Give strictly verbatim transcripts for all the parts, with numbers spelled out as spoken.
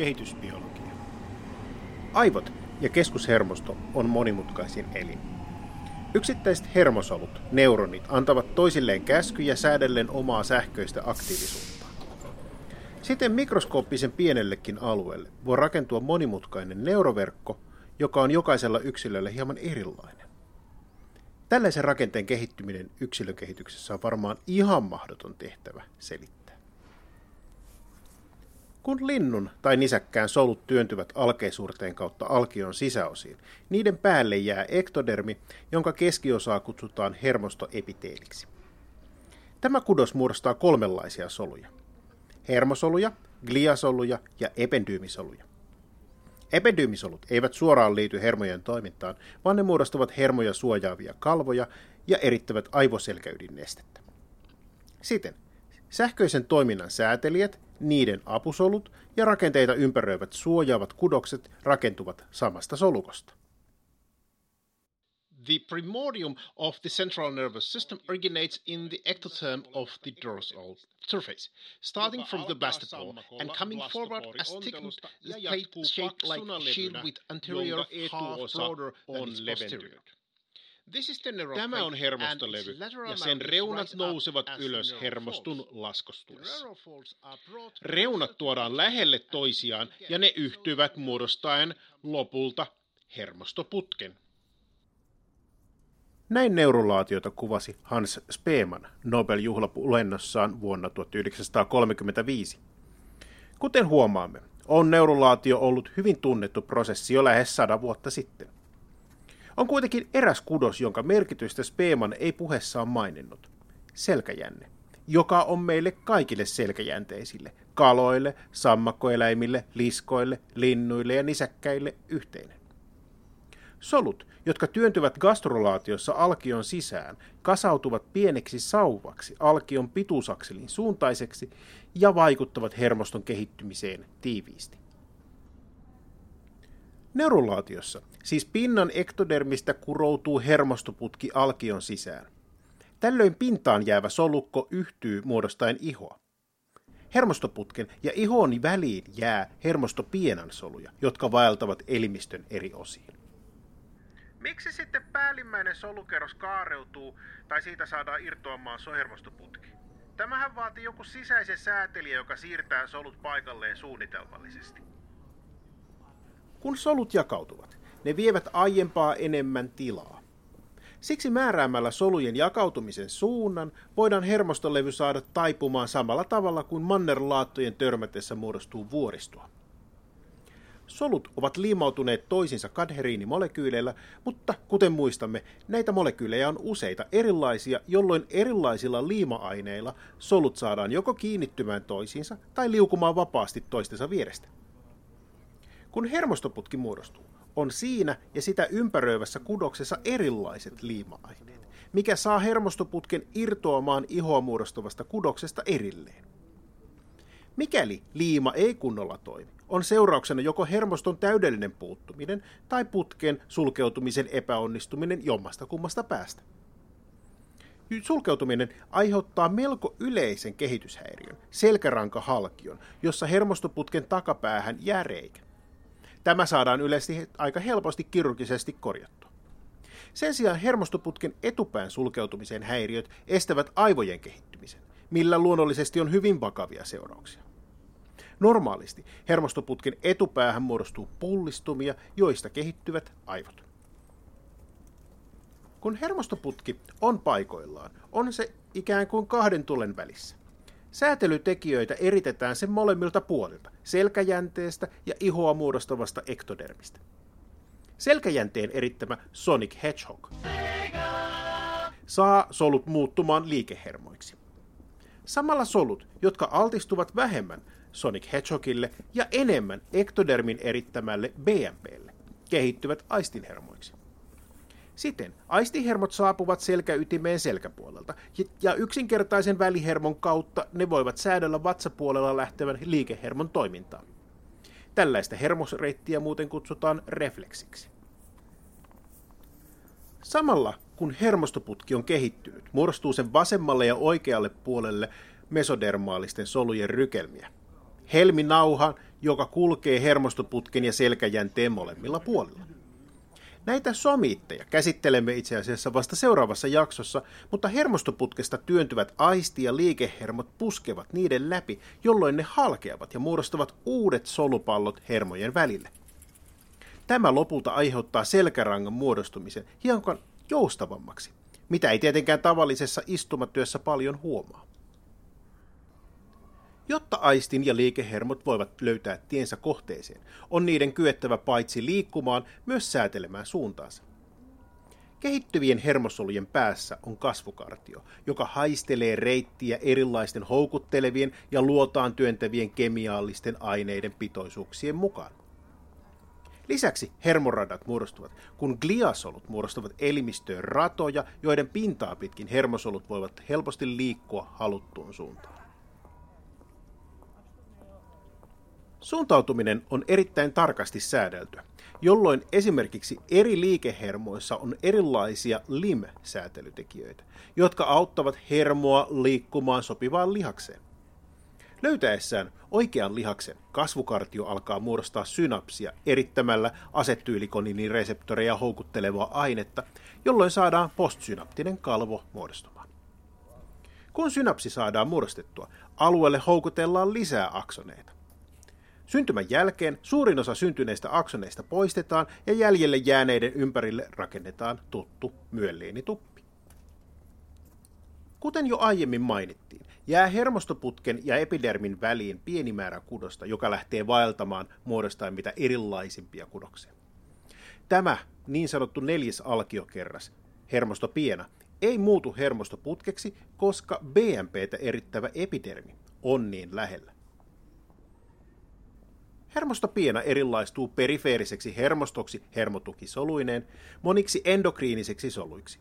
Kehitysbiologia. Aivot ja keskushermosto on monimutkaisin elin. Yksittäiset hermosolut, neuronit, antavat toisilleen käskyjä säädellen omaa sähköistä aktiivisuutta. Siten mikroskooppisen pienellekin alueelle voi rakentua monimutkainen neuroverkko, joka on jokaisella yksilöllä hieman erilainen. Tällaisen rakenteen kehittyminen yksilökehityksessä on varmaan ihan mahdoton tehtävä selittää. Kun linnun tai nisäkkään solut työntyvät alkeisuurteen kautta alkion sisäosiin, niiden päälle jää ektodermi, jonka keskiosaa kutsutaan hermostoepiteeliksi. Tämä kudos muodostaa kolmenlaisia soluja: hermosoluja, gliasoluja ja ependyymisoluja. Ependyymisolut eivät suoraan liity hermojen toimintaan, vaan ne muodostavat hermoja suojaavia kalvoja ja erittävät aivoselkäydinnestettä. Siten sähköisen toiminnan säätelijät, niiden apusolut ja rakenteita ympäröivät suojaavat kudokset rakentuvat samasta solukosta. The primordium of the central nervous system originates in the ectotherm of the dorsal surface, starting from the blastopore and coming forward as thickened, plate-shaped like shield with anterior half broader than its posterior. Tämä on hermostolevy, ja sen reunat nousevat ylös hermostun laskostuessa. Reunat tuodaan lähelle toisiaan, ja ne yhtyvät muodostaen lopulta hermostoputken. Näin neurolaatiota kuvasi Hans Spemann Nobel-juhlapulennossaan vuonna tuhatyhdeksänsataakolmekymmentäviisi. Kuten huomaamme, on neurolaatio ollut hyvin tunnettu prosessi jo lähes sata vuotta sitten. On kuitenkin eräs kudos, jonka merkitystä Spemann ei puheessaan maininnut. Selkäjänne, joka on meille kaikille selkäjänteisille, kaloille, sammakkoeläimille, liskoille, linnuille ja nisäkkäille yhteinen. Solut, jotka työntyvät gastrulaatiossa alkion sisään, kasautuvat pieneksi sauvaksi alkion pituusakselin suuntaiseksi ja vaikuttavat hermoston kehittymiseen tiiviisti. Neurolaatiossa, siis pinnan ektodermistä, kuroutuu hermostoputki alkion sisään. Tällöin pintaan jäävä solukko yhtyy muodostaen ihoa. Hermostoputken ja ihon väliin jää hermostopienan soluja, jotka vaeltavat elimistön eri osiin. Miksi sitten päällimmäinen solukerros kaareutuu tai siitä saadaan irtoamaan hermostoputki? Tämähän vaatii joku sisäisen säätelijä, joka siirtää solut paikalleen suunnitelmallisesti. Kun solut jakautuvat, ne vievät aiempaa enemmän tilaa. Siksi määräämällä solujen jakautumisen suunnan voidaan hermostolevy saada taipumaan samalla tavalla kuin mannerlaattojen törmätessä muodostuu vuoristoa. Solut ovat liimautuneet toisiinsa kadheriinimolekyyleillä, mutta kuten muistamme, näitä molekyylejä on useita erilaisia, jolloin erilaisilla liima-aineilla solut saadaan joko kiinnittymään toisiinsa tai liukumaan vapaasti toistensa vierestä. Kun hermostoputki muodostuu, on siinä ja sitä ympäröivässä kudoksessa erilaiset liima-aineet, mikä saa hermostoputken irtoamaan ihoa muodostavasta kudoksesta erilleen. Mikäli liima ei kunnolla toimi, on seurauksena joko hermoston täydellinen puuttuminen tai putken sulkeutumisen epäonnistuminen jommasta kummasta päästä. Sulkeutuminen aiheuttaa melko yleisen kehityshäiriön, selkärankahalkion, jossa hermostoputken takapäähän jää reikä. Tämä saadaan yleisesti aika helposti kirurgisesti korjattua. Sen sijaan hermostoputken etupään sulkeutumisen häiriöt estävät aivojen kehittymisen, millä luonnollisesti on hyvin vakavia seurauksia. Normaalisti hermostoputken etupäähän muodostuu pullistumia, joista kehittyvät aivot. Kun hermostoputki on paikoillaan, on se ikään kuin kahden tulen välissä. Säätelytekijöitä eritetään sen molemmilta puolilta, selkäjänteestä ja ihoa muodostavasta ektodermistä. Selkäjänteen erittämä Sonic Hedgehog saa solut muuttumaan liikehermoiksi. Samalla solut, jotka altistuvat vähemmän Sonic Hedgehogille ja enemmän ektodermin erittämälle B M P:lle, kehittyvät aistinhermoiksi. Siten aistihermot saapuvat selkäytimeen selkäpuolelta, ja yksinkertaisen välihermon kautta ne voivat säädellä vatsapuolella lähtevän liikehermon toimintaa. Tällaista hermosreittiä muuten kutsutaan refleksiksi. Samalla kun hermostoputki on kehittynyt, muodostuu sen vasemmalle ja oikealle puolelle mesodermaalisten solujen rykelmiä. Helminauhan, joka kulkee hermostoputken ja selkäjänteen molemmilla puolilla. Näitä somitteja käsittelemme itse asiassa vasta seuraavassa jaksossa, mutta hermostoputkesta työntyvät aisti- ja liikehermot puskevat niiden läpi, jolloin ne halkeavat ja muodostavat uudet solupallot hermojen välille. Tämä lopulta aiheuttaa selkärangan muodostumisen hieman joustavammaksi, mitä ei tietenkään tavallisessa istumatyössä paljon huomaa. Jotta aistin ja liikehermot voivat löytää tiensä kohteeseen, on niiden kyettävä paitsi liikkumaan, myös säätelemään suuntaansa. Kehittyvien hermosolujen päässä on kasvukartio, joka haistelee reittiä erilaisten houkuttelevien ja luotaan työntävien kemiallisten aineiden pitoisuuksien mukaan. Lisäksi hermoradat muodostuvat, kun gliasolut muodostavat elimistöön ratoja, joiden pintaa pitkin hermosolut voivat helposti liikkua haluttuun suuntaan. Suuntautuminen on erittäin tarkasti säädeltyä, jolloin esimerkiksi eri liikehermoissa on erilaisia lim-säätelytekijöitä, jotka auttavat hermoa liikkumaan sopivaan lihakseen. Löytäessään oikean lihaksen kasvukartio alkaa muodostaa synapsia erittämällä asetyylikoninireseptoreja houkuttelevaa ainetta, jolloin saadaan postsynaptinen kalvo muodostumaan. Kun synapsi saadaan muodostettua, alueelle houkutellaan lisää aksoneita. Syntymän jälkeen suurin osa syntyneistä aksoneista poistetaan ja jäljelle jääneiden ympärille rakennetaan tuttu myeliinituppi. Kuten jo aiemmin mainittiin, jää hermostoputken ja epidermin väliin pieni määrä kudosta, joka lähtee vaeltamaan muodostaen mitä erilaisimpia kudoksia. Tämä niin sanottu neljäs alkiokerras, hermostopiena, ei muutu hermostoputkeksi, koska B M P:tä erittävä epidermi on niin lähellä. Hermostopiena erilaistuu perifeeriseksi hermostoksi hermotukisoluineen, moniksi endokriiniseksi soluiksi,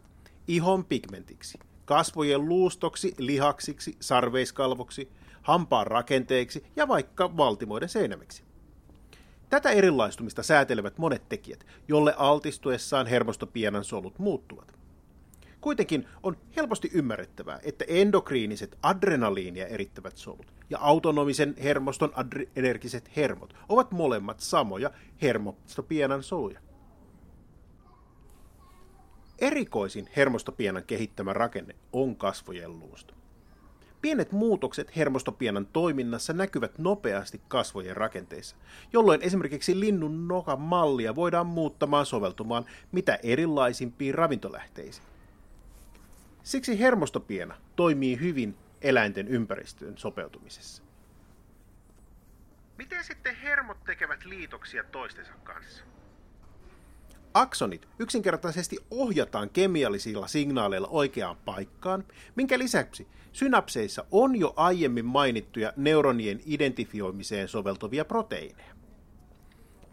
ihon pigmentiksi, kasvojen luustoksi, lihaksiksi, sarveiskalvoksi, hampaan rakenteiksi ja vaikka valtimoiden seinämiksi. Tätä erilaistumista säätelevät monet tekijät, jolle altistuessaan hermostopienan solut muuttuvat. Kuitenkin on helposti ymmärrettävää, että endokriiniset adrenaliinia erittävät solut ja autonomisen hermoston adrenergiset hermot ovat molemmat samoja hermostopienan soluja. Erikoisin hermostopienan kehittämä rakenne on kasvojen luusto. Pienet muutokset hermostopienan toiminnassa näkyvät nopeasti kasvojen rakenteissa, jolloin esimerkiksi linnun nokan mallia voidaan muuttamaan soveltumaan mitä erilaisimpiin ravintolähteisiin. Siksi hermostopiena toimii hyvin eläinten ympäristöön sopeutumisessa. Miten sitten hermot tekevät liitoksia toistensa kanssa? Aksonit yksinkertaisesti ohjataan kemiallisilla signaaleilla oikeaan paikkaan, minkä lisäksi synapseissa on jo aiemmin mainittuja neuronien identifioimiseen soveltuvia proteiineja.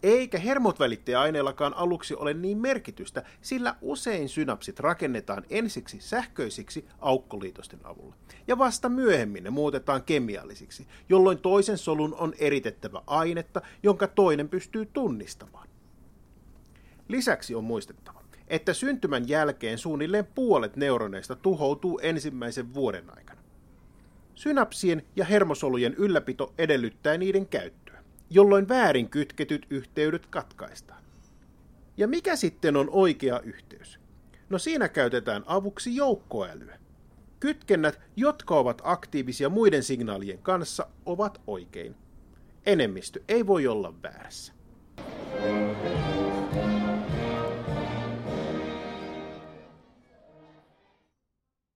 Eikä hermotvälittäjäaineellakaan aluksi ole niin merkitystä, sillä usein synapsit rakennetaan ensiksi sähköisiksi aukkoliitosten avulla, ja vasta myöhemmin ne muutetaan kemiallisiksi, jolloin toisen solun on eritettävä ainetta, jonka toinen pystyy tunnistamaan. Lisäksi on muistettava, että syntymän jälkeen suunnilleen puolet neuroneista tuhoutuu ensimmäisen vuoden aikana. Synapsien ja hermosolujen ylläpito edellyttää niiden käyttöä, jolloin väärin kytketyt yhteydet katkaistaan. Ja mikä sitten on oikea yhteys? No siinä käytetään avuksi joukkoälyä. Kytkennät, jotka ovat aktiivisia muiden signaalien kanssa, ovat oikein. Enemmistö ei voi olla väärässä.